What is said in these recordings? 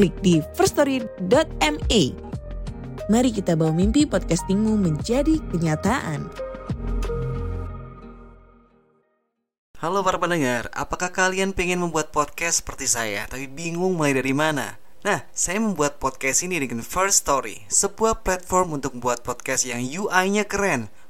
klik di firststory.me. Mari kita bawa mimpi podcastingmu menjadi kenyataan. Halo para pendengar, apakah kalian pengen membuat podcast seperti saya, tapi bingung mulai dari mana? Nah, saya membuat podcast ini dengan First Story, sebuah platform untuk membuat podcast yang UI-nya keren,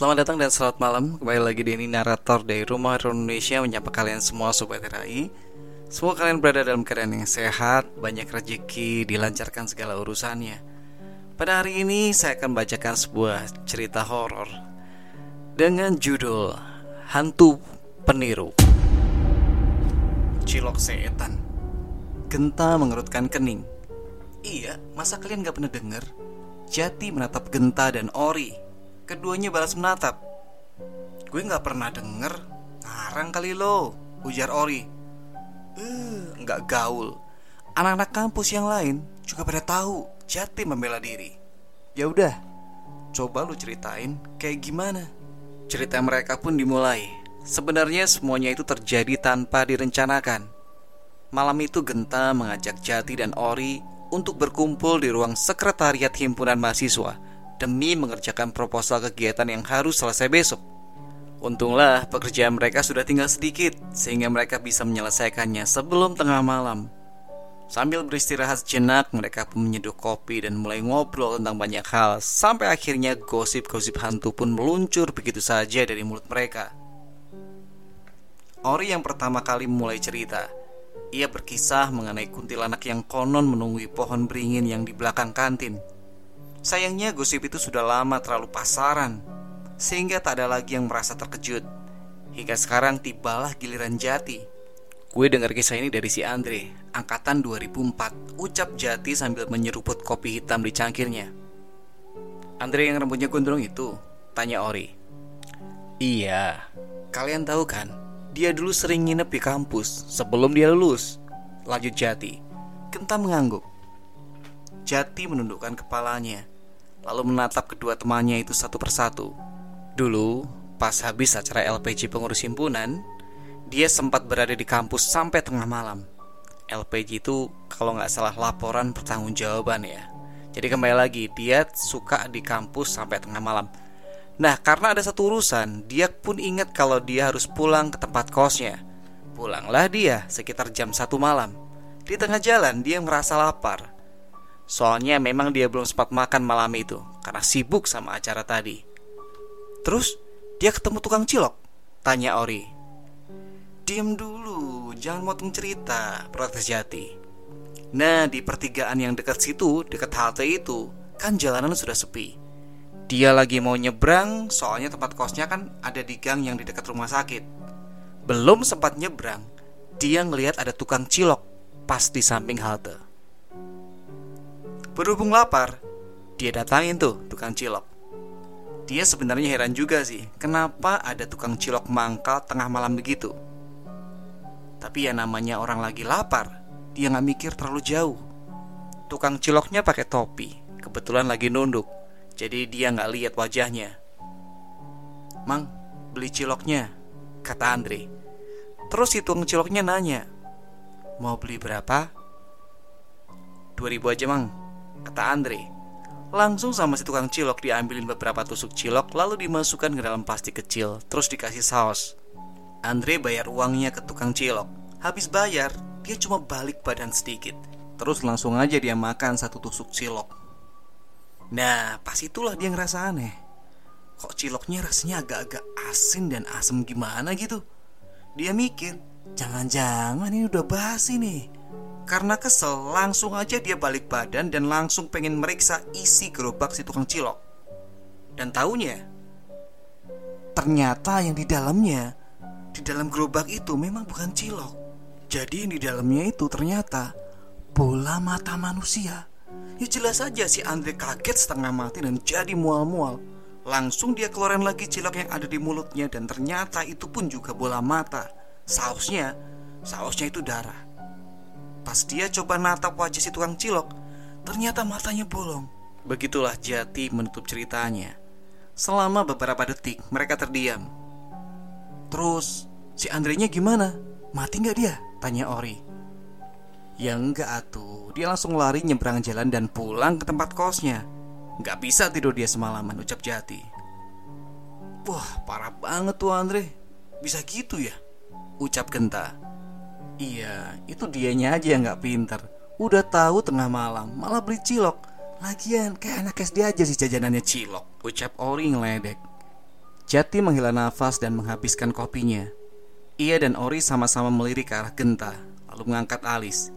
Selamat datang dan selamat malam. Kembali lagi di ini narator dari Rumah Horor Indonesia menyapa kalian semua sobat RAI. Semoga kalian berada dalam keadaan yang sehat, banyak rezeki, dilancarkan segala urusannya. Pada hari ini saya akan bacakan sebuah cerita horor dengan judul Hantu Peniru. Cilok setan. Genta mengerutkan kening. Iya, masa kalian gak pernah dengar? Jati menatap Genta dan Ori. Keduanya balas menatap. Gue gak pernah denger. Ngarang kali lo, ujar Ori. Gak gaul. Anak-anak kampus yang lain juga pada tahu. Jati membela diri. Ya udah, coba lu ceritain kayak gimana. Cerita mereka pun dimulai. Sebenarnya semuanya itu terjadi tanpa direncanakan. Malam itu Genta mengajak Jati dan Ori untuk berkumpul di ruang sekretariat himpunan mahasiswa demi mengerjakan proposal kegiatan yang harus selesai besok. Untunglah pekerjaan mereka sudah tinggal sedikit, sehingga mereka bisa menyelesaikannya sebelum tengah malam. Sambil beristirahat sejenak, mereka pun menyeduh kopi dan mulai ngobrol tentang banyak hal, sampai akhirnya gosip-gosip hantu pun meluncur begitu saja dari mulut mereka. Ori yang pertama kali mulai cerita. Ia berkisah mengenai kuntilanak yang konon menunggui pohon beringin yang di belakang kantin. Sayangnya gosip itu sudah lama terlalu pasaran, sehingga tak ada lagi yang merasa terkejut. Hingga sekarang tibalah giliran Jati. Gue dengar kisah ini dari si Andre, angkatan 2004, ucap Jati sambil menyeruput kopi hitam di cangkirnya. Andre yang rambutnya gondrong itu? Tanya Ori. Iya, kalian tahu kan, dia dulu sering nginep di kampus sebelum dia lulus, lanjut Jati. Genta mengangguk. Jati menundukkan kepalanya, lalu menatap kedua temannya itu satu persatu. Dulu, pas habis acara LPG pengurus himpunan, dia sempat berada di kampus sampai tengah malam. LPG itu kalau nggak salah laporan pertanggungjawaban ya. Jadi kembali lagi, dia suka di kampus sampai tengah malam. Nah, karena ada satu urusan, dia pun ingat kalau dia harus pulang ke tempat kosnya. Pulanglah dia sekitar jam 1 malam. Di tengah jalan, dia merasa lapar. Soalnya memang dia belum sempat makan malam itu karena sibuk sama acara tadi. Terus dia ketemu tukang cilok? Tanya Ori. Diam dulu, jangan motong cerita, protes Jati. Nah, di pertigaan yang dekat situ, dekat halte itu, kan jalanan sudah sepi. Dia lagi mau nyebrang, soalnya tempat kosnya kan ada di gang yang di dekat rumah sakit. Belum sempat nyebrang, dia ngelihat ada tukang cilok pas di samping halte. Berhubung lapar, dia datangin tuh tukang cilok. Dia sebenarnya heran juga sih, kenapa ada tukang cilok mangkal tengah malam begitu. Tapi ya namanya orang lagi lapar, dia gak mikir terlalu jauh. Tukang ciloknya pakai topi, kebetulan lagi nunduk, jadi dia gak lihat wajahnya. Mang, beli ciloknya, kata Andre. Terus si tukang ciloknya nanya, mau beli berapa? 2.000 aja mang, kata Andre. Langsung sama si tukang cilok diambilin beberapa tusuk cilok, lalu dimasukkan ke dalam plastik kecil, terus dikasih saus. Andre bayar uangnya ke tukang cilok. Habis bayar, dia cuma balik badan sedikit, terus langsung aja dia makan satu tusuk cilok. Nah, pas itulah dia ngerasa aneh. Kok ciloknya rasanya agak-agak asin dan asam gimana gitu. Dia mikir, jangan-jangan ini udah basi nih. Karena kesel, langsung aja dia balik badan dan langsung pengen meriksa isi gerobak si tukang cilok. Dan taunya, ternyata yang di dalamnya, di dalam gerobak itu memang bukan cilok. Jadi yang di dalamnya itu ternyata bola mata manusia. Ya jelas aja si Andre kaget setengah mati dan jadi mual-mual. Langsung dia keluarin lagi cilok yang ada di mulutnya, dan ternyata itu pun juga bola mata. Sausnya itu darah. Pas dia coba natap wajah si tukang cilok, ternyata matanya bolong. Begitulah Jati menutup ceritanya. Selama beberapa detik mereka terdiam. Terus si Andrenya gimana? Mati gak dia? Tanya Ori. Ya enggak atuh, dia langsung lari nyebrang jalan dan pulang ke tempat kosnya. Gak bisa tidur dia semalaman, ucap Jati. Wah, parah banget tuh Andre, bisa gitu ya? Ucap Genta. Iya, itu dianya aja yang gak pinter. Udah tahu tengah malam, malah beli cilok. Lagian kayak anak SD aja sih jajanannya cilok, ucap Ori ngeledek. Jati menghela nafas dan menghabiskan kopinya. Ia dan Ori sama-sama melirik ke arah Genta, lalu mengangkat alis.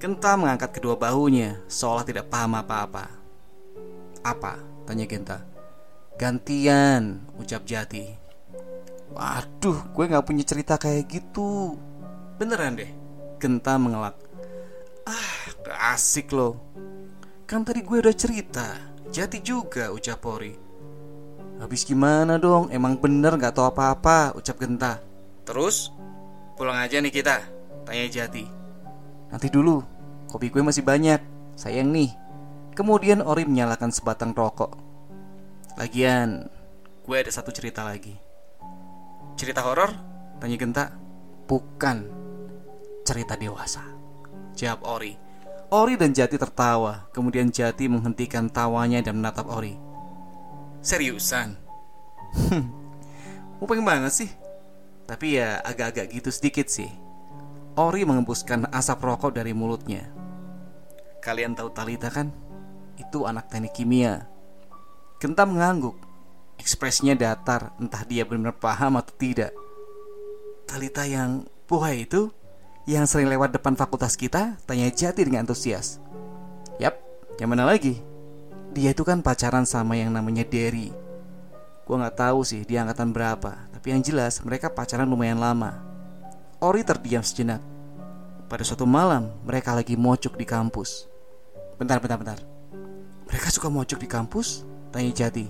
Genta mengangkat kedua bahunya, seolah tidak paham apa-apa. Apa? Tanya Genta. Gantian, ucap Jati. Waduh, gue gak punya cerita kayak gitu. Beneran deh, Genta mengelak. Udah asik loh. Kan tadi gue udah cerita. Jati juga, ucap Ori. Habis gimana dong, emang bener gak tahu apa-apa, ucap Genta. Terus, pulang aja nih kita, tanya Jati. Nanti dulu, kopi gue masih banyak, sayang nih. Kemudian Ori menyalakan sebatang rokok. Lagian, gue ada satu cerita lagi. Cerita horor? Tanya Genta. Bukan, cerita dewasa, jawab Ori. Ori dan Jati tertawa, kemudian Jati menghentikan tawanya dan menatap Ori. Seriusan? Mupeng banget sih. Tapi ya agak-agak gitu sedikit sih. Ori mengembuskan asap rokok dari mulutnya. Kalian tahu Talita kan? Itu anak teknik kimia. Genta mengangguk. Ekspresinya datar, entah dia benar-benar paham atau tidak. Talita yang buhay itu, yang sering lewat depan fakultas kita, tanya Jati dengan antusias. Yap, yang mana lagi? Dia itu kan pacaran sama yang namanya Derry. Gue gak tahu sih dia angkatan berapa, tapi yang jelas mereka pacaran lumayan lama. Ori terdiam sejenak. Pada suatu malam mereka lagi mocok di kampus. Bentar. Mereka suka mocok di kampus? Tanya Jati.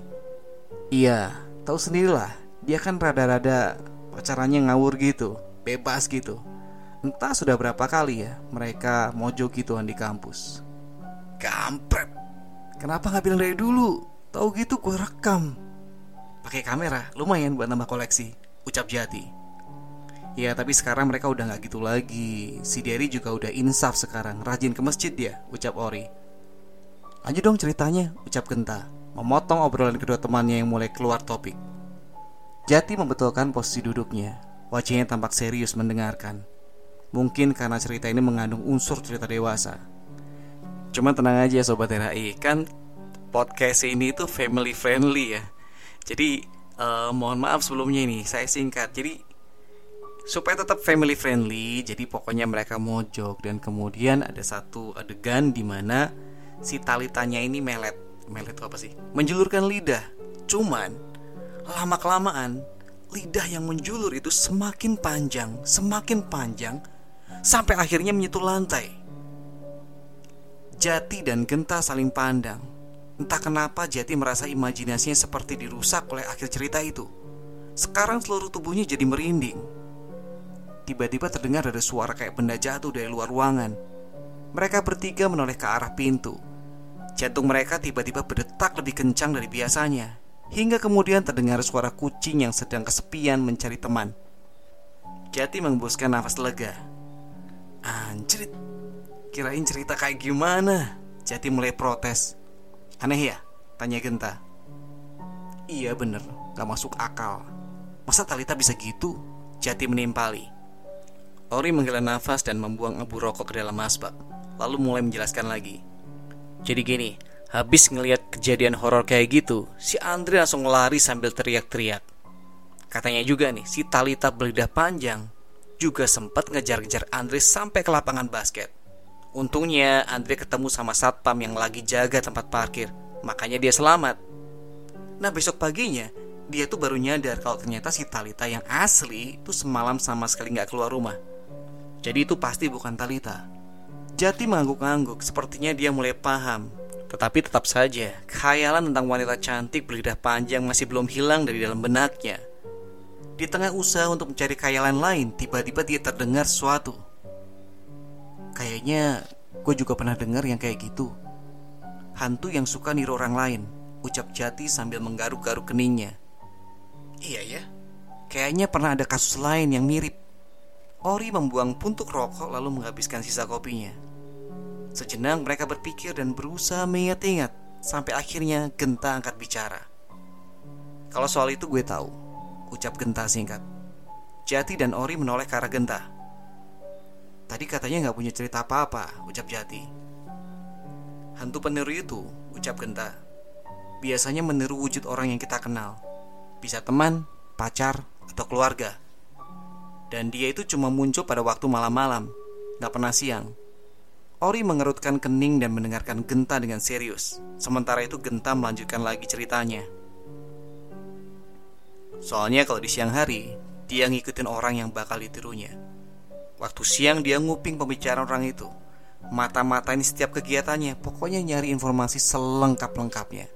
Iya, tahu sendirilah. Dia kan rada-rada pacarannya ngawur gitu, bebas gitu. Entah sudah berapa kali ya mereka mojok gituan di kampus. Kampret. Kenapa gak bilang dari dulu? Tahu gitu gue rekam. Pakai kamera, lumayan buat nambah koleksi, ucap Jati. Ya tapi sekarang mereka udah gak gitu lagi. Si Derry juga udah insaf sekarang, rajin ke masjid dia, ucap Ori. Lanjut dong ceritanya, ucap Genta, memotong obrolan kedua temannya yang mulai keluar topik. Jati membetulkan posisi duduknya. Wajahnya tampak serius mendengarkan. Mungkin karena cerita ini mengandung unsur cerita dewasa. Cuma tenang aja Sobat RHI, kan podcast ini itu family friendly ya. Jadi mohon maaf sebelumnya ini, saya singkat. Jadi supaya tetap family friendly, jadi pokoknya mereka mojok. Dan kemudian ada satu adegan dimana si Talitanya ini melet itu apa sih? Menjulurkan lidah. Cuman lama-kelamaan lidah yang menjulur itu semakin panjang sampai akhirnya menyentuh lantai. Jati dan Genta saling pandang. Entah kenapa Jati merasa imajinasinya seperti dirusak oleh akhir cerita itu. Sekarang seluruh tubuhnya jadi merinding. Tiba-tiba terdengar ada suara kayak benda jatuh dari luar ruangan. Mereka bertiga menoleh ke arah pintu. Jantung mereka tiba-tiba berdetak lebih kencang dari biasanya. Hingga kemudian terdengar suara kucing yang sedang kesepian mencari teman. Jati mengembuskan nafas lega. Anjrit. Kirain cerita kayak gimana, Jati mulai protes. Aneh ya? Tanya Genta. Iya bener, gak masuk akal. Masa Talita bisa gitu? Jati menimpali. Ori menghela nafas dan membuang abu rokok ke dalam asbak, lalu mulai menjelaskan lagi. Jadi gini, habis ngelihat kejadian horor kayak gitu, si Andre langsung lari sambil teriak-teriak. Katanya juga nih, si Talita berlidah panjang juga sempat ngejar-ngejar Andre sampai ke lapangan basket. Untungnya Andre ketemu sama satpam yang lagi jaga tempat parkir, makanya dia selamat. Nah besok paginya dia tuh baru nyadar kalau ternyata si Talita yang asli tuh semalam sama sekali gak keluar rumah. Jadi itu pasti bukan Talita. Jati mengangguk-angguk, sepertinya dia mulai paham. Tetapi tetap saja, khayalan tentang wanita cantik berlidah panjang masih belum hilang dari dalam benaknya. Di tengah usaha untuk mencari khayalan lain, tiba-tiba dia terdengar sesuatu. Kayaknya gue juga pernah dengar yang kayak gitu. Hantu yang suka niru orang lain, ucap Jati sambil menggaruk-garuk keningnya. Iya ya, kayaknya pernah ada kasus lain yang mirip. Ori membuang puntuk rokok lalu menghabiskan sisa kopinya. Sejenak mereka berpikir dan berusaha mengingat-ingat, sampai akhirnya Genta angkat bicara. Kalau soal itu gue tahu, ucap Genta singkat. Jati dan Ori menoleh ke arah Genta. Tadi katanya gak punya cerita apa-apa, ucap Jati. Hantu peniru itu, ucap Genta, biasanya meniru wujud orang yang kita kenal. Bisa teman, pacar, atau keluarga. Dan dia itu cuma muncul pada waktu malam-malam, gak pernah siang. Ori mengerutkan kening dan mendengarkan Genta dengan serius. Sementara itu Genta melanjutkan lagi ceritanya. Soalnya kalau di siang hari, dia ngikutin orang yang bakal ditirunya. Waktu siang dia nguping pembicaraan orang itu, mata-matain setiap kegiatannya, pokoknya nyari informasi selengkap-lengkapnya.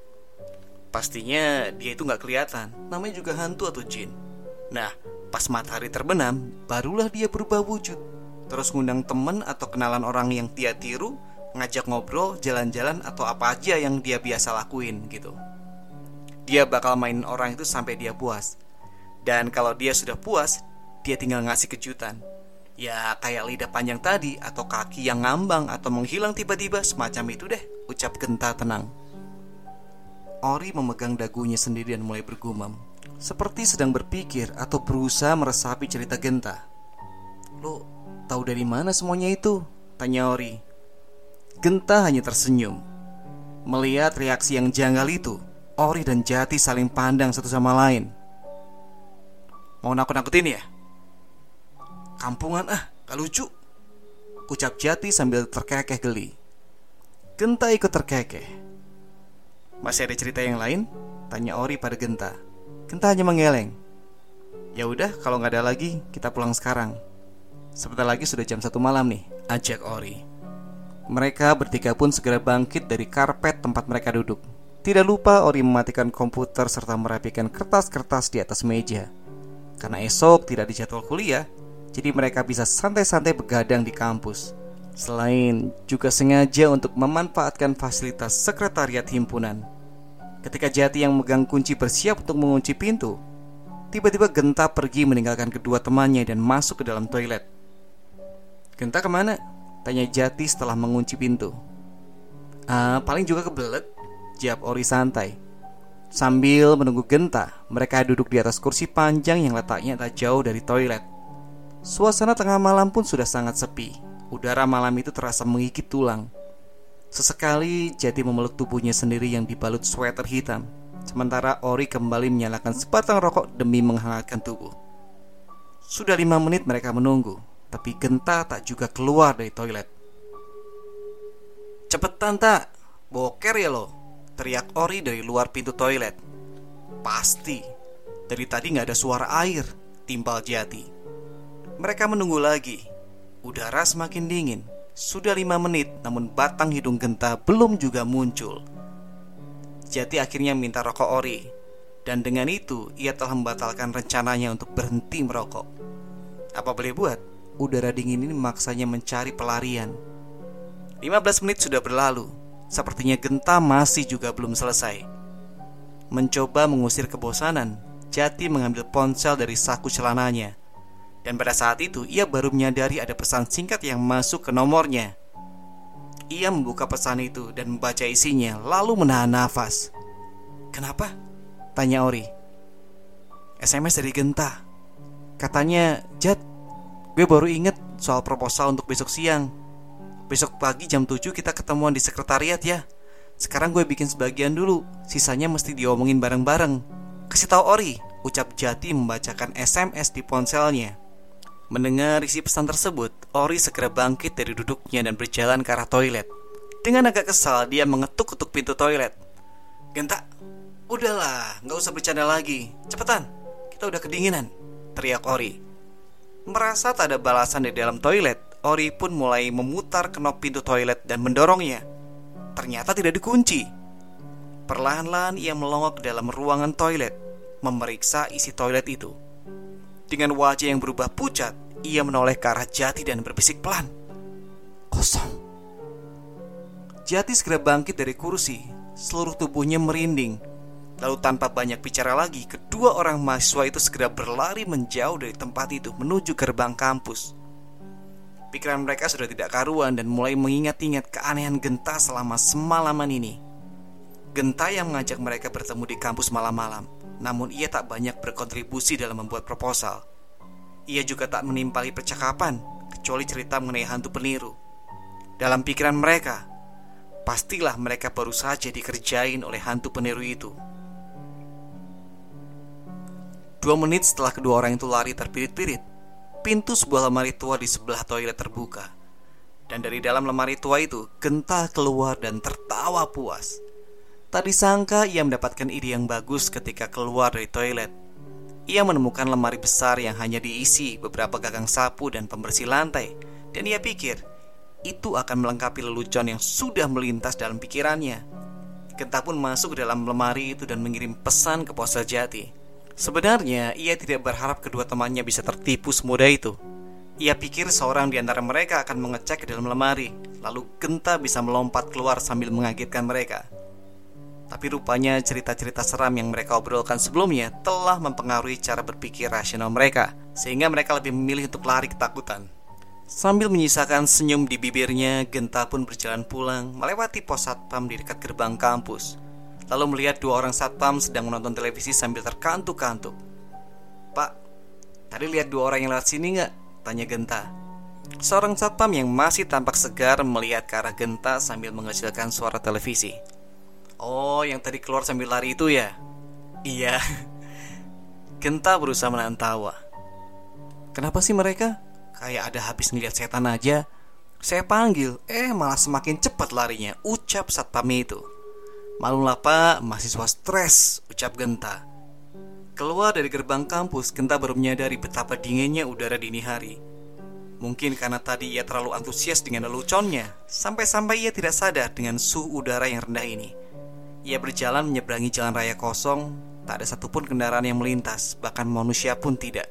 Pastinya dia itu gak kelihatan, namanya juga hantu atau jin. Nah, pas matahari terbenam, barulah dia berubah wujud. Terus ngundang temen atau kenalan orang yang dia tiru, ngajak ngobrol, jalan-jalan, atau apa aja yang dia biasa lakuin gitu. Dia bakal mainin orang itu sampai dia puas. Dan kalau dia sudah puas, dia tinggal ngasih kejutan. Ya kayak lidah panjang tadi, atau kaki yang ngambang atau menghilang tiba-tiba, semacam itu deh, ucap Genta tenang. Ori memegang dagunya sendiri dan mulai bergumam, seperti sedang berpikir atau berusaha meresapi cerita Genta. Lo tahu dari mana semuanya itu? Tanya Ori. Genta hanya tersenyum. Melihat reaksi yang janggal itu, Ori dan Jati saling pandang satu sama lain. Mau nakut-nakutin ya? Kampungan gak lucu, ucap Jati sambil terkekeh geli. Genta ikut terkekeh. Masih ada cerita yang lain? Tanya Ori pada Genta. Genta hanya menggeleng. Ya udah, kalau gak ada lagi, kita pulang sekarang. Sebentar lagi sudah jam 1 malam nih, ajak Ori. Mereka bertiga pun segera bangkit dari karpet tempat mereka duduk. Tidak lupa Ori mematikan komputer serta merapikan kertas-kertas di atas meja. Karena esok tidak dijadwal kuliah, jadi mereka bisa santai-santai begadang di kampus. Selain juga sengaja untuk memanfaatkan fasilitas sekretariat himpunan. Ketika Jati yang megang kunci bersiap untuk mengunci pintu, tiba-tiba Genta pergi meninggalkan kedua temannya dan masuk ke dalam toilet. Genta kemana? Tanya Jati setelah mengunci pintu. Paling juga kebelet, jawab Ori santai. Sambil menunggu Genta, mereka duduk di atas kursi panjang yang letaknya tak jauh dari toilet. Suasana tengah malam pun sudah sangat sepi. Udara malam itu terasa menggigit tulang. Sesekali Jati memeluk tubuhnya sendiri yang dibalut sweater hitam. Sementara Ori kembali menyalakan sebatang rokok demi menghangatkan tubuh. Sudah 5 menit mereka menunggu, tapi Genta tak juga keluar dari toilet. Cepetan tak, boker ya lo, teriak Ori dari luar pintu toilet. Pasti, dari tadi gak ada suara air, timpal Jati. Mereka menunggu lagi. Udara semakin dingin. Sudah 5 menit, namun batang hidung Genta belum juga muncul. Jati akhirnya minta rokok Ori, dan dengan itu ia telah membatalkan rencananya untuk berhenti merokok. Apa boleh buat, udara dingin ini memaksanya mencari pelarian. 15 menit sudah berlalu. Sepertinya Genta masih juga belum selesai. Mencoba mengusir kebosanan, Jati mengambil ponsel dari saku celananya. Dan pada saat itu ia baru menyadari ada pesan singkat yang masuk ke nomornya. Ia membuka pesan itu dan membaca isinya, lalu menahan nafas. "Kenapa?" tanya Ori. "SMS dari Genta. Katanya, Jat, gue baru inget soal proposal untuk besok siang. Besok pagi jam 7 kita ketemuan di sekretariat ya. Sekarang gue bikin sebagian dulu, sisanya mesti diomongin bareng-bareng. Kasih tahu Ori," ucap Jati membacakan SMS di ponselnya. Mendengar isi pesan tersebut, Ori segera bangkit dari duduknya dan berjalan ke arah toilet. Dengan agak kesal, dia mengetuk-ketuk pintu toilet. "Genta, udahlah, gak usah bercanda lagi. Cepetan, kita udah kedinginan," teriak Ori. Merasa tak ada balasan di dalam toilet, Ori pun mulai memutar knob pintu toilet dan mendorongnya. Ternyata tidak dikunci. Perlahan-lahan ia melongok ke dalam ruangan toilet, memeriksa isi toilet itu. Dengan wajah yang berubah pucat, ia menoleh ke arah Jati dan berbisik pelan, "Kosong." Jati segera bangkit dari kursi, seluruh tubuhnya merinding. Lalu tanpa banyak bicara lagi, kedua orang mahasiswa itu segera berlari menjauh dari tempat itu menuju gerbang kampus. Pikiran mereka sudah tidak karuan dan mulai mengingat-ingat keanehan Genta selama semalaman ini. Genta yang mengajak mereka bertemu di kampus malam-malam, namun ia tak banyak berkontribusi dalam membuat proposal. Ia juga tak menimpali percakapan, kecuali cerita mengenai hantu peniru. Dalam pikiran mereka, pastilah mereka baru saja dikerjain oleh hantu peniru itu. 2 menit setelah kedua orang itu lari terpirit-pirit, pintu sebuah lemari tua di sebelah toilet terbuka. Dan dari dalam lemari tua itu, Genta keluar dan tertawa puas. Tak disangka ia mendapatkan ide yang bagus ketika keluar dari toilet. Ia menemukan lemari besar yang hanya diisi beberapa gagang sapu dan pembersih lantai. Dan ia pikir, itu akan melengkapi lelucon yang sudah melintas dalam pikirannya. Genta pun masuk ke dalam lemari itu dan mengirim pesan ke ponsel Jati. Sebenarnya, ia tidak berharap kedua temannya bisa tertipu semudah itu. Ia pikir seorang di antara mereka akan mengecek ke dalam lemari, lalu Genta bisa melompat keluar sambil mengagetkan mereka. Tapi rupanya cerita-cerita seram yang mereka obrolkan sebelumnya telah mempengaruhi cara berpikir rasional mereka, sehingga mereka lebih memilih untuk lari ketakutan. Sambil menyisakan senyum di bibirnya, Genta pun berjalan pulang, melewati pos satpam di dekat gerbang kampus. Lalu melihat 2 orang satpam sedang menonton televisi sambil terkantuk-kantuk. "Pak, tadi lihat 2 orang yang lewat sini gak?" tanya Genta. Seorang satpam yang masih tampak segar melihat ke arah Genta sambil mengecilkan suara televisi. "Oh, yang tadi keluar sambil lari itu ya?" "Iya." Genta berusaha menahan tawa. "Kenapa sih mereka? Kayak ada habis ngeliat setan aja. Saya panggil, malah semakin cepat larinya," ucap satpam itu. "Malulah Pak, mahasiswa stres," ucap Genta. Keluar dari gerbang kampus, Genta baru menyadari betapa dinginnya udara dini hari. Mungkin karena tadi ia terlalu antusias dengan leluconnya, sampai-sampai ia tidak sadar dengan suhu udara yang rendah ini. Ia berjalan menyeberangi jalan raya kosong, tak ada satupun kendaraan yang melintas, bahkan manusia pun tidak.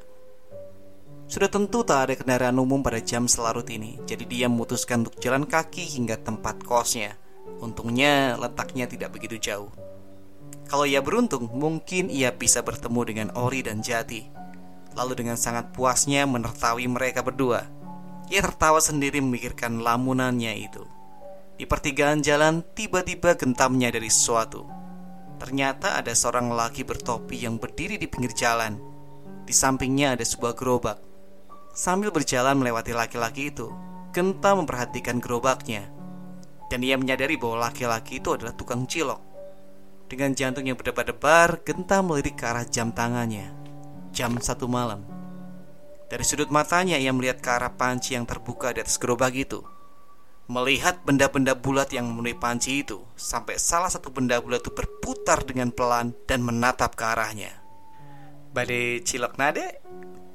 Sudah tentu tak ada kendaraan umum pada jam selarut ini, jadi dia memutuskan untuk jalan kaki hingga tempat kosnya. Untungnya letaknya tidak begitu jauh. Kalau ia beruntung, mungkin ia bisa bertemu dengan Ori dan Jati. Lalu dengan sangat puasnya menertawi mereka berdua. Ia tertawa sendiri memikirkan lamunannya itu. Di pertigaan jalan, tiba-tiba gentamnya dari sesuatu. Ternyata ada seorang lelaki bertopi yang berdiri di pinggir jalan. Di sampingnya ada sebuah gerobak. Sambil berjalan melewati laki-laki itu, Genta memperhatikan gerobaknya. Dan ia menyadari bahwa laki-laki itu adalah tukang cilok. Dengan jantung yang berdebar-debar, Genta melirik ke arah jam tangannya. Jam 1 malam. Dari sudut matanya ia melihat ke arah panci yang terbuka di atas gerobak itu. Melihat benda-benda bulat yang memenuhi panci itu, sampai salah satu benda bulat itu berputar dengan pelan dan menatap ke arahnya. "Badai cilok nade?"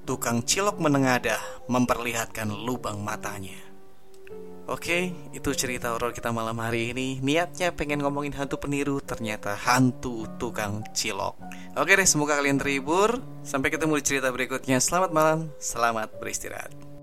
Tukang cilok menengadah, memperlihatkan lubang matanya. Oke, itu cerita horor kita malam hari ini. Niatnya pengen ngomongin hantu peniru, ternyata hantu tukang cilok. Oke deh, semoga kalian terhibur. Sampai ketemu di cerita berikutnya. Selamat malam, selamat beristirahat.